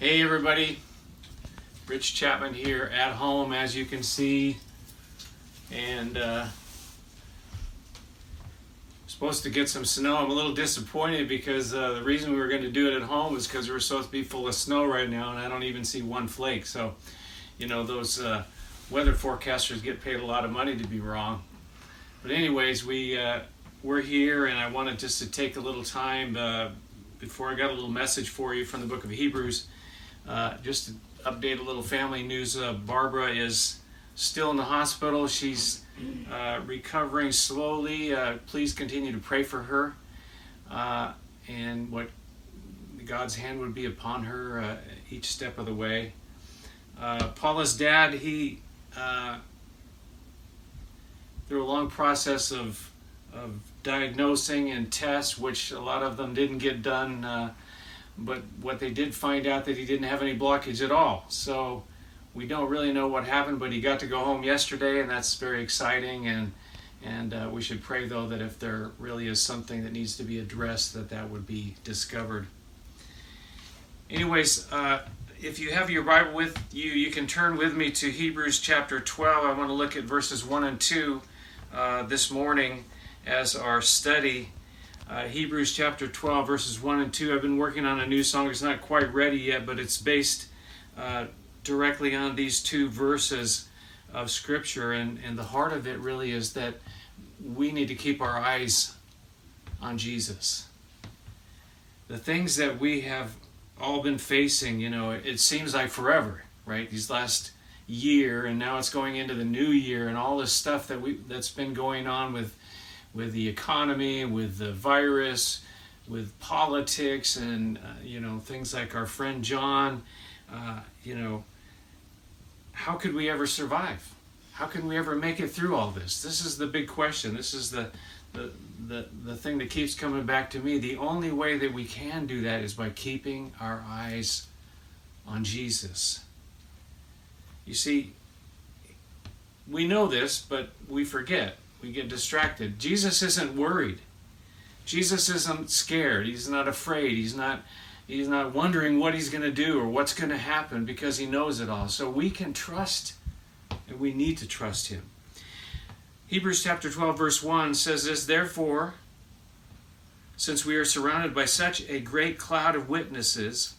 Hey everybody, Rich Chapman here at home, as you can see, and supposed to get some snow. I'm a little disappointed because the reason we were going to do it at home was because we were supposed to be full of snow right now, and I don't even see one flake. So, you know, those weather forecasters get paid a lot of money to be wrong. But anyways, we're here, and I wanted just to take a little time before I got a little message for you from the book of Hebrews. Just to update a little family news, Barbara is still in the hospital. She's recovering slowly. Please continue to pray for her and what God's hand would be upon her each step of the way. Paula's dad, he, through a long process of diagnosing and tests, which a lot of them didn't get done, but what they did find out that he didn't have any blockage at all. So we don't really know what happened, but he got to go home yesterday, and that's very exciting. And we should pray, though, that if there really is something that needs to be addressed, that would be discovered. Anyways, if you have your Bible with you, you can turn with me to Hebrews chapter 12. I want to look at verses 1 and 2 this morning as our study. Hebrews chapter 12, verses 1 and 2. I've been working on a new song. It's not quite ready yet, but it's based directly on these two verses of Scripture. And the heart of it really is that we need to keep our eyes on Jesus. The things that we have all been facing, you know, it seems like forever, right? These last year, and now it's going into the new year, and all this stuff that that's been going on with the economy, with the virus, with politics, and you know, things like our friend John. You know, how could we ever survive? How can we ever make it through all this? This is the big question. This is the thing that keeps coming back to me. The only way that we can do that is by keeping our eyes on Jesus. You see, we know this, but we forget. We get distracted. Jesus isn't worried. Jesus isn't scared. He's not afraid. He's not wondering what he's going to do or what's going to happen, because he knows it all. So we can trust, and we need to trust him. Hebrews chapter 12, verse 1 says this: "Therefore, since we are surrounded by such a great cloud of witnesses,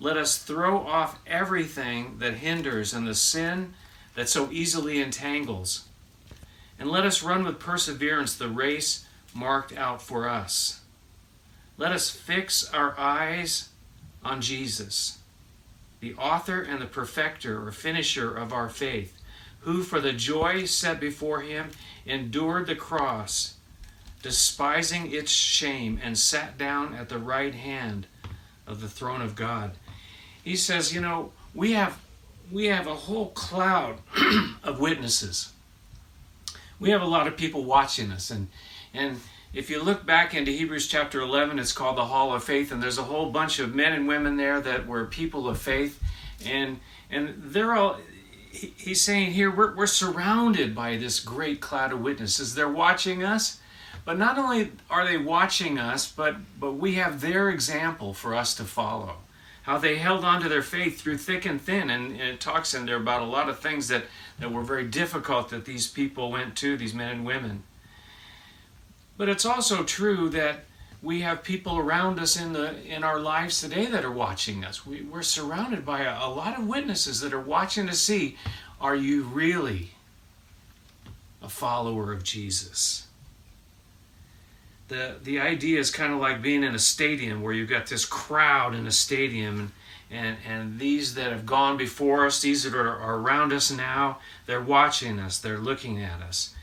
let us throw off everything that hinders and the sin that so easily entangles. And let us run with perseverance the race marked out for us. Let us fix our eyes on Jesus, the author and the perfecter or finisher of our faith, who for the joy set before him endured the cross, despising its shame, and sat down at the right hand of the throne of God." He says, you know, we have a whole cloud of witnesses. We have a lot of people watching us, and if you look back into Hebrews chapter 11, it's called the Hall of Faith, and there's a whole bunch of men and women there that were people of faith, and they're all, he's saying here, we're surrounded by this great cloud of witnesses. They're watching us, but not only are they watching us, but we have their example for us to follow, how they held on to their faith through thick and thin. And it talks in there about a lot of things that were very difficult that these people went to, these men and women. But it's also true that we have people around us in our lives today that are watching us. We're surrounded by a lot of witnesses that are watching to see, are you really a follower of Jesus? The idea is kind of like being in a stadium where you've got this crowd in a stadium, and these that have gone before us, these that are around us now, they're watching us, they're looking at us.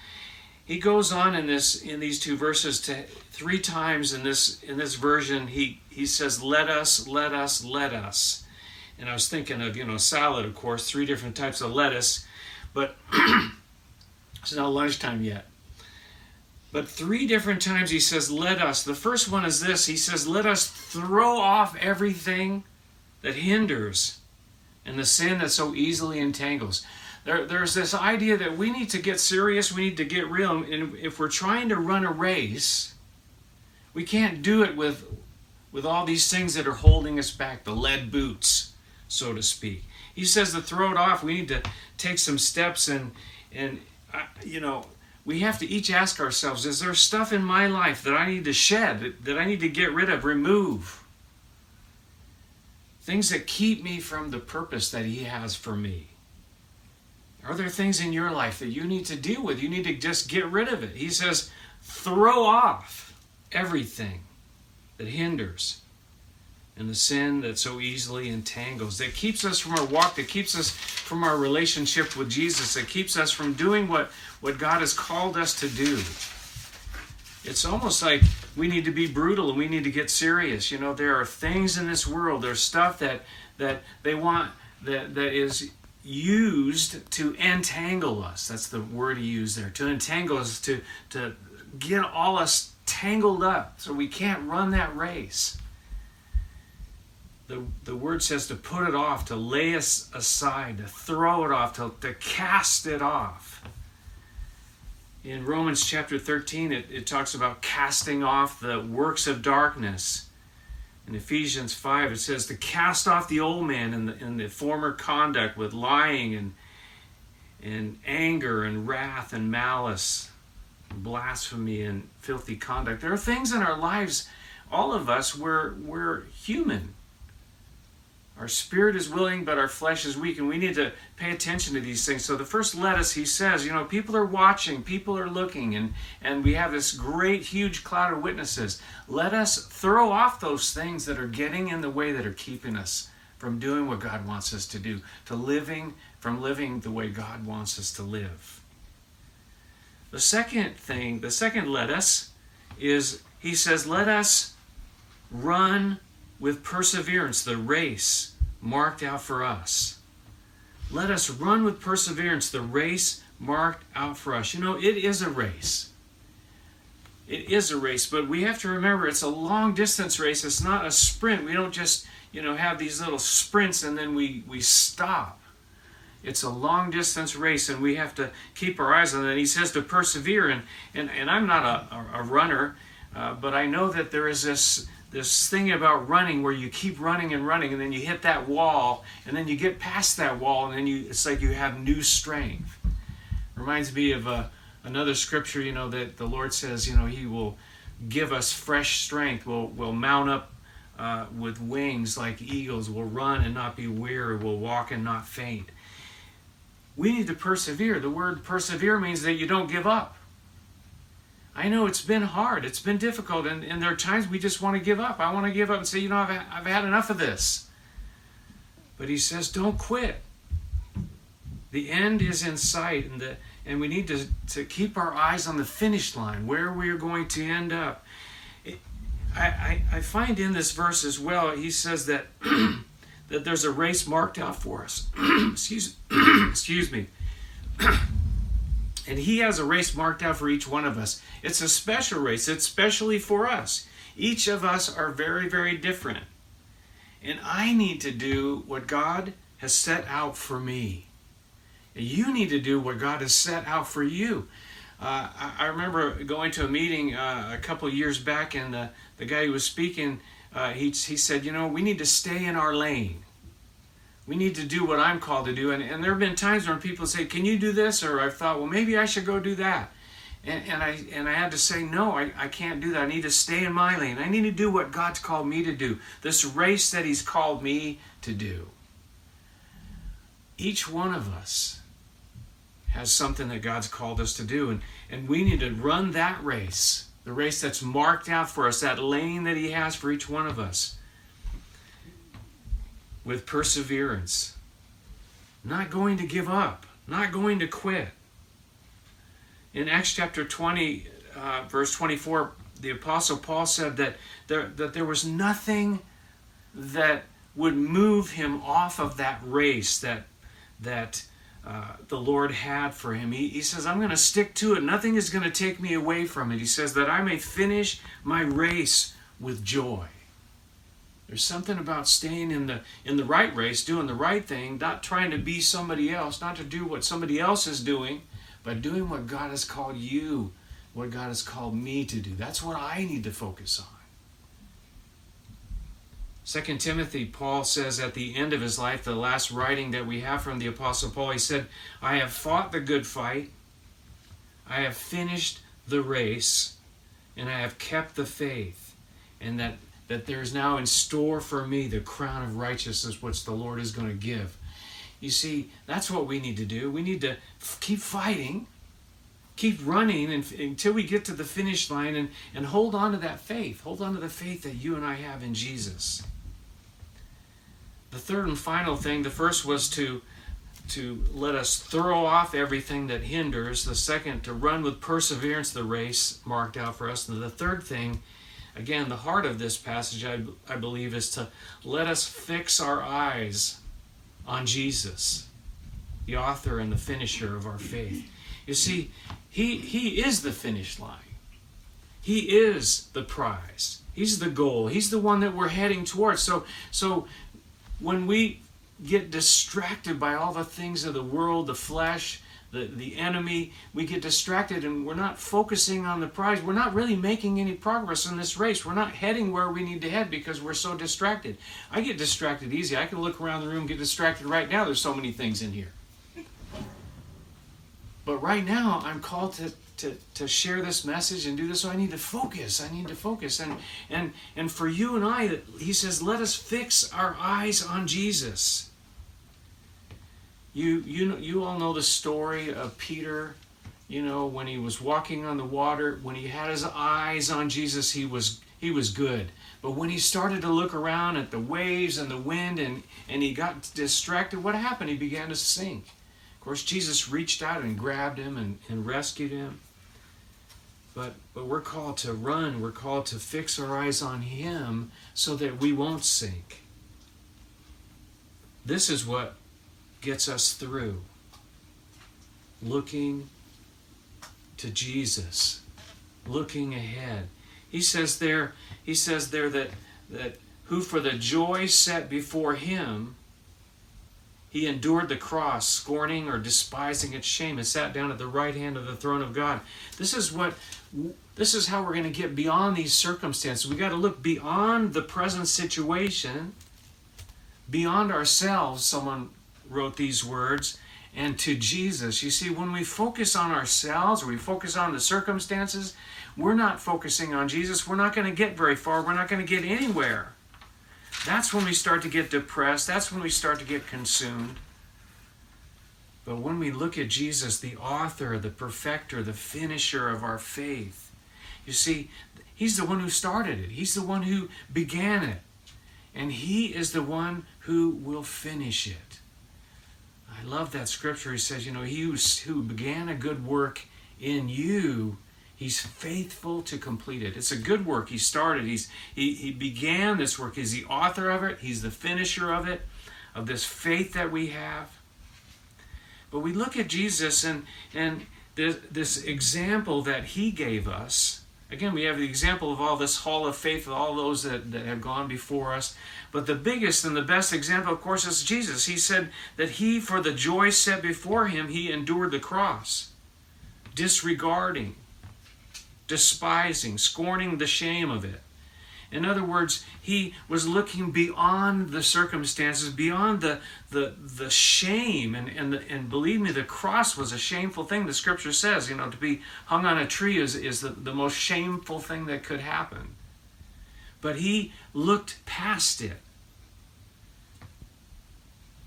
He goes on in these two verses to three times in this version. He says, let us. And I was thinking of, you know, salad, of course, three different types of lettuce, but it's not lunchtime yet. But three different times he says, let us. The first one is this. He says, let us throw off everything that hinders and the sin that so easily entangles. There's this idea that we need to get serious. We need to get real. And if we're trying to run a race, we can't do it with all these things that are holding us back. The lead boots, so to speak. He says to throw it off. We need to take some steps, and we have to each ask ourselves, is there stuff in my life that I need to shed, that I need to get rid of, remove? Things that keep me from the purpose that He has for me. Are there things in your life that you need to deal with? You need to just get rid of it. He says, throw off everything that hinders and the sin that so easily entangles, that keeps us from our walk, that keeps us from our relationship with Jesus, that keeps us from doing what God has called us to do. It's almost like we need to be brutal and we need to get serious. You know, there are things in this world, there's stuff that they want, that is used to entangle us. That's the word he used there, to entangle us, to get all us tangled up so we can't run that race. The word says to put it off, to lay us aside, to throw it off, to cast it off. In Romans chapter 13, it talks about casting off the works of darkness. In Ephesians 5, it says to cast off the old man in the former conduct with lying and anger and wrath and malice, and blasphemy and filthy conduct. There are things in our lives, all of us, we're human. Our spirit is willing, but our flesh is weak, and we need to pay attention to these things. So the first lettuce, he says, people are watching, people are looking, and we have this great, huge cloud of witnesses. Let us throw off those things that are getting in the way, that are keeping us from doing what God wants us to do, from living the way God wants us to live. The second lettuce is, he says, let us run with perseverance the race marked out for us. Let us run with perseverance the race marked out for us. It is a race. It is a race, but we have to remember it's a long distance race. It's not a sprint. We don't just, have these little sprints and then we stop. It's a long distance race, and we have to keep our eyes on that. He says to persevere, and I'm not a runner, but I know that there is this thing about running where you keep running, and then you hit that wall, and then you get past that wall, and then it's like you have new strength. Reminds me of another scripture, that the Lord says, He will give us fresh strength. We'll mount up with wings like eagles. We'll run and not be weary. We'll walk and not faint. We need to persevere. The word persevere means that you don't give up. I know it's been hard, it's been difficult, and there are times we just want to give up. I want to give up and say, I've had enough of this. But he says, don't quit. The end is in sight, and we need to keep our eyes on the finish line, where we are going to end up. I find in this verse as well, he says that, that there's a race marked out for us. Excuse me. And he has a race marked out for each one of us. It's a special race. It's specially for us. Each of us are very, very different. And I need to do what God has set out for me. And you need to do what God has set out for you. I remember going to a meeting a couple of years back, and the guy who was speaking, he said, we need to stay in our lane. We need to do what I'm called to do. And there have been times when people say, can you do this? Or I've thought, well, maybe I should go do that. And I had to say, no, I can't do that. I need to stay in my lane. I need to do what God's called me to do, this race that He's called me to do. Each one of us has something that God's called us to do. And we need to run that race, the race that's marked out for us, that lane that He has for each one of us, with perseverance, not going to give up, not going to quit. In Acts chapter 20, verse 24, the Apostle Paul said that there was nothing that would move him off of that race that the Lord had for him. He says, I'm going to stick to it. Nothing is going to take me away from it. He says that I may finish my race with joy. There's something about staying in the right race, doing the right thing, not trying to be somebody else, not to do what somebody else is doing, but doing what God has called you, what God has called me to do. That's what I need to focus on. 2 Timothy, Paul says at the end of his life, the last writing that we have from the Apostle Paul, he said, I have fought the good fight, I have finished the race, and I have kept the faith, and that there is now in store for me the crown of righteousness which the Lord is going to give. You see, that's what we need to do. We need to keep fighting, keep running until we get to the finish line, and hold on to that faith. Hold on to the faith that you and I have in Jesus. The third and final thing, the first was to let us throw off everything that hinders. The second, to run with perseverance the race marked out for us. And the third thing, again, the heart of this passage, I believe, is to let us fix our eyes on Jesus, the author and the finisher of our faith. You see, he is the finish line. He is the prize. He's the goal. He's the one that we're heading towards. So when we get distracted by all the things of the world, the flesh, the enemy, we get distracted and we're not focusing on the prize. We're not really making any progress in this race. We're not heading where we need to head because we're so distracted. I get distracted easy. I can look around the room, get distracted right now. There's so many things in here. But right now, I'm called to share this message and do this, so I need to focus. And for you and I, he says, let us fix our eyes on Jesus. You all know the story of Peter, when he was walking on the water, when he had his eyes on Jesus, he was good. But when he started to look around at the waves and the wind and he got distracted, what happened? He began to sink. Of course, Jesus reached out and grabbed him and rescued him. But we're called to run. We're called to fix our eyes on him so that we won't sink. This is what gets us through, looking to Jesus, looking ahead. He says there that who for the joy set before him, he endured the cross, scorning or despising its shame, and sat down at the right hand of the throne of God. This is how we're going to get beyond these circumstances. We got to look beyond the present situation, beyond ourselves. Someone wrote these words, and to Jesus. You see, when we focus on ourselves, or we focus on the circumstances, we're not focusing on Jesus. We're not going to get very far. We're not going to get anywhere. That's when we start to get depressed. That's when we start to get consumed. But when we look at Jesus, the author, the perfecter, the finisher of our faith, you see, he's the one who started it. He's the one who began it. And he is the one who will finish it. I love that scripture. He says, he who began a good work in you, he's faithful to complete it. It's a good work. He started. He began this work. He's the author of it. He's the finisher of it, of this faith that we have. But we look at Jesus and this example that he gave us. Again, we have the example of all this hall of faith, of all those that have gone before us. But the biggest and the best example, of course, is Jesus. He said that he, for the joy set before him, he endured the cross, disregarding, despising, scorning the shame of it. In other words, he was looking beyond the circumstances, beyond the shame. And believe me, the cross was a shameful thing. The scripture says, to be hung on a tree is the most shameful thing that could happen. But he looked past it.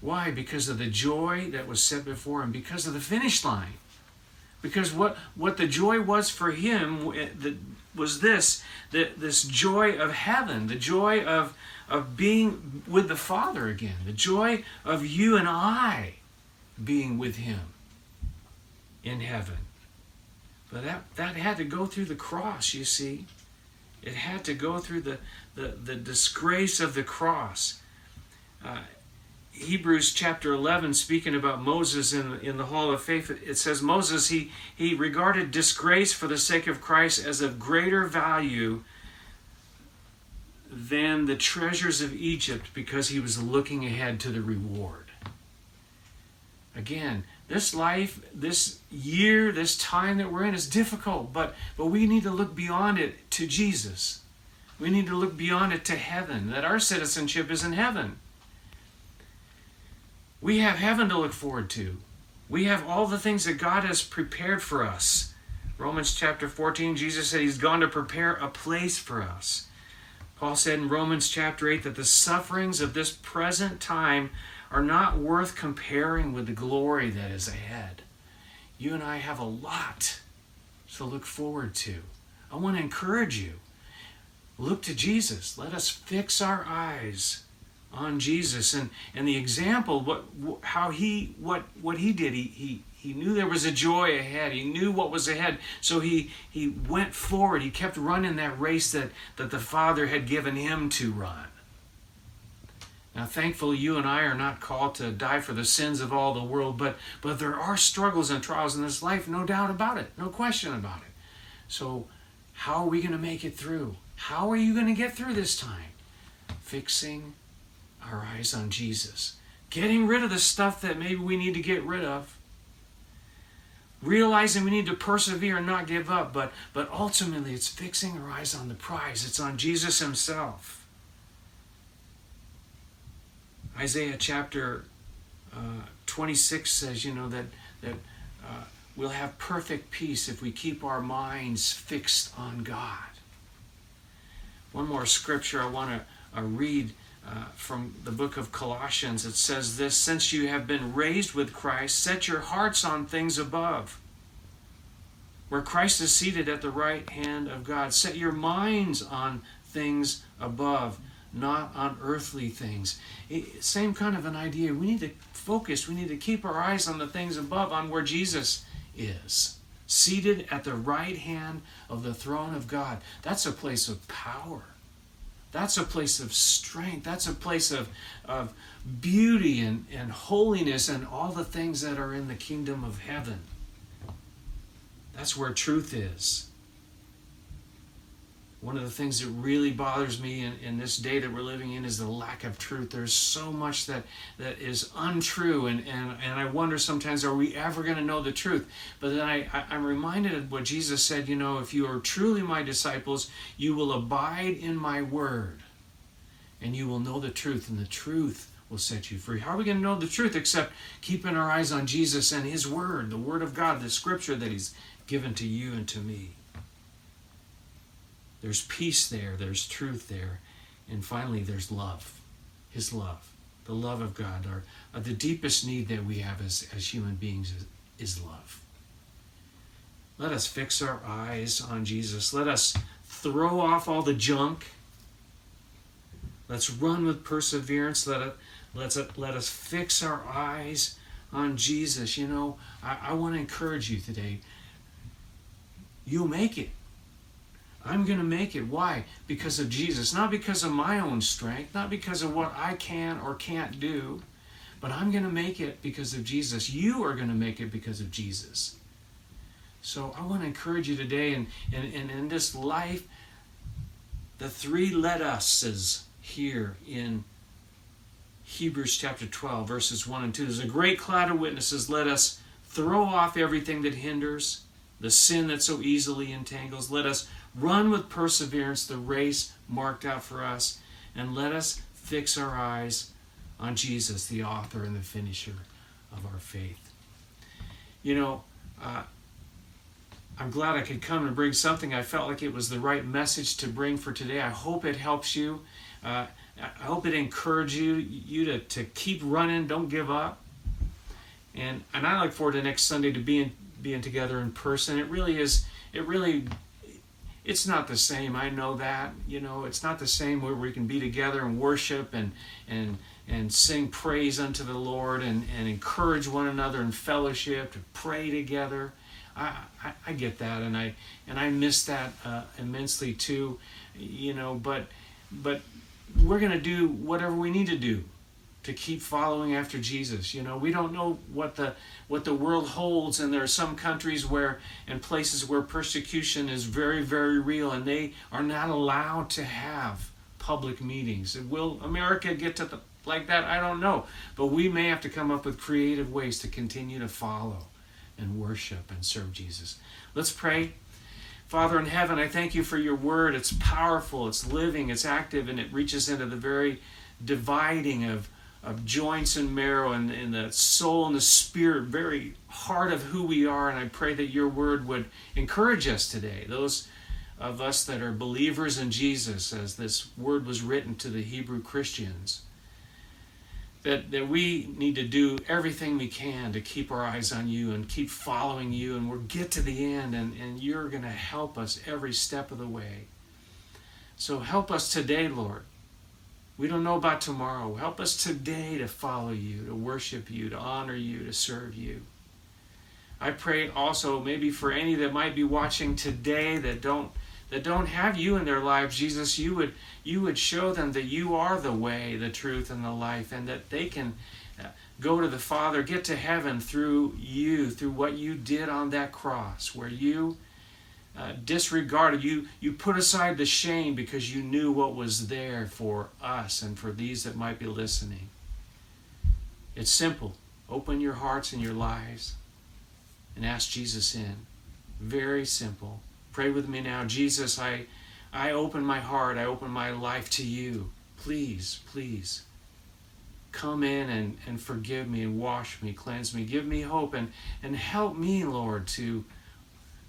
Why? Because of the joy that was set before him, because of the finish line. Because what the joy was for him was this joy of heaven, the joy of being with the Father again, the joy of you and I being with him in heaven. But that had to go through the cross, you see. It had to go through the disgrace of the cross. Hebrews chapter 11, speaking about Moses in the Hall of Faith, it says, Moses, he regarded disgrace for the sake of Christ as of greater value than the treasures of Egypt, because he was looking ahead to the reward. Again, this life, this year, this time that we're in is difficult, but we need to look beyond it to Jesus. We need to look beyond it to heaven, that our citizenship is in heaven. We have heaven to look forward to. We have all the things that God has prepared for us. Romans chapter 14, Jesus said he's gone to prepare a place for us. Paul said in Romans chapter 8 that the sufferings of this present time are not worth comparing with the glory that is ahead. You and I have a lot to look forward to. I want to encourage you. Look to Jesus. Let us fix our eyes on Jesus and the example, what he did. He knew there was a joy ahead. He knew what was ahead. So he went forward. He kept running that race that the Father had given him to run. Now, thankfully, you and I are not called to die for the sins of all the world, but there are struggles and trials in this life, no doubt about it, no question about it. So how are we going to make it through? How are you going to get through this time? Fixing our eyes on Jesus. Getting rid of the stuff that maybe we need to get rid of. Realizing we need to persevere and not give up, but ultimately it's fixing our eyes on the prize. It's on Jesus himself. Isaiah chapter 26 says, that we'll have perfect peace if we keep our minds fixed on God. One more scripture I want to read from the book of Colossians. It says this: since you have been raised with Christ, set your hearts on things above, where Christ is seated at the right hand of God. Set your minds on things above, not on earthly things. Same kind of an idea. We need to focus. We need to keep our eyes on the things above, on where Jesus is, seated at the right hand of the throne of God. That's a place of power. That's a place of strength. That's a place of beauty and holiness and all the things that are in the kingdom of heaven. That's where truth is. One of the things that really bothers me in this day that we're living in is the lack of truth. There's so much that is untrue, and I wonder sometimes, are we ever going to know the truth? But then I'm reminded of what Jesus said, if you are truly my disciples, you will abide in my word, and you will know the truth, and the truth will set you free. How are we going to know the truth except keeping our eyes on Jesus and his word, the word of God, the scripture that he's given to you and to me? There's peace there, there's truth there, and finally there's love, his love, the love of God. The deepest need that we have as human beings is love. Let us fix our eyes on Jesus. Let us throw off all the junk. Let's run with perseverance. Let us fix our eyes on Jesus. I want to encourage you today. You'll make it. I'm going to make it. Why? Because of Jesus. Not because of my own strength, not because of what I can or can't do, but I'm going to make it because of Jesus. You are going to make it because of Jesus. So I want to encourage you today, and in this life, the three let us's here in Hebrews chapter 12, verses 1 and 2. There's a great cloud of witnesses. Let us throw off everything that hinders, the sin that so easily entangles. Let us run with perseverance the race marked out for us, and let us fix our eyes on Jesus, the author and the finisher of our faith. I'm glad I could come and bring something. I felt like it was the right message to bring for today. I hope it helps you. I hope it encourages you to keep running, don't give up. And I look forward to next Sunday to being together in person. It's not the same, I know that. It's not the same where we can be together and worship and sing praise unto the Lord and encourage one another in fellowship, to pray together. I get that, and I miss that immensely too. But we're going to do whatever we need to do to keep following after Jesus. We don't know what the world holds, and there are some countries and places where persecution is very, very real, and they are not allowed to have public meetings. Will America get to like that? I don't know. But we may have to come up with creative ways to continue to follow and worship and serve Jesus. Let's pray. Father in heaven, I thank you for your word. It's powerful, it's living, it's active, and it reaches into the very dividing of joints and marrow and the soul and the spirit, very heart of who we are. And I pray that your word would encourage us today, those of us that are believers in Jesus, as this word was written to the Hebrew Christians, that we need to do everything we can to keep our eyes on you and keep following you, and we'll get to the end, and you're going to help us every step of the way. So help us today, Lord. We don't know about tomorrow. Help us today to follow you, to worship you, to honor you, to serve you. I pray also maybe for any that might be watching today that don't have you in their lives, Jesus, you would show them that you are the way, the truth, and the life, and that they can go to the Father, get to heaven through you, through what you did on that cross, where you disregarded, you put aside the shame because you knew what was there for us and for these that might be listening. It's simple. Open your hearts and your lives and ask Jesus in. Very simple. Pray with me now. Jesus, I open my heart. I open my life to you. Please, please come in and forgive me and wash me, cleanse me, give me hope, and help me, Lord, to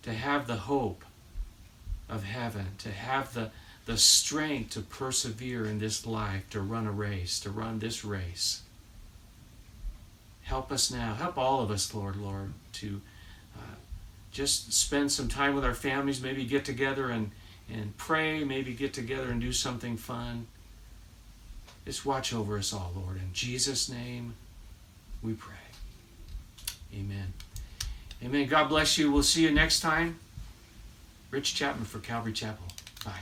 have the hope of heaven, to have the strength to persevere in this life, to run a race, to run this race. Help us now. Help all of us, Lord, to just spend some time with our families, maybe get together and pray, maybe get together and do something fun. Just watch over us all, Lord. In Jesus' name we pray. Amen. Amen. God bless you. We'll see you next time. Rich Chapman for Calvary Chapel. Bye.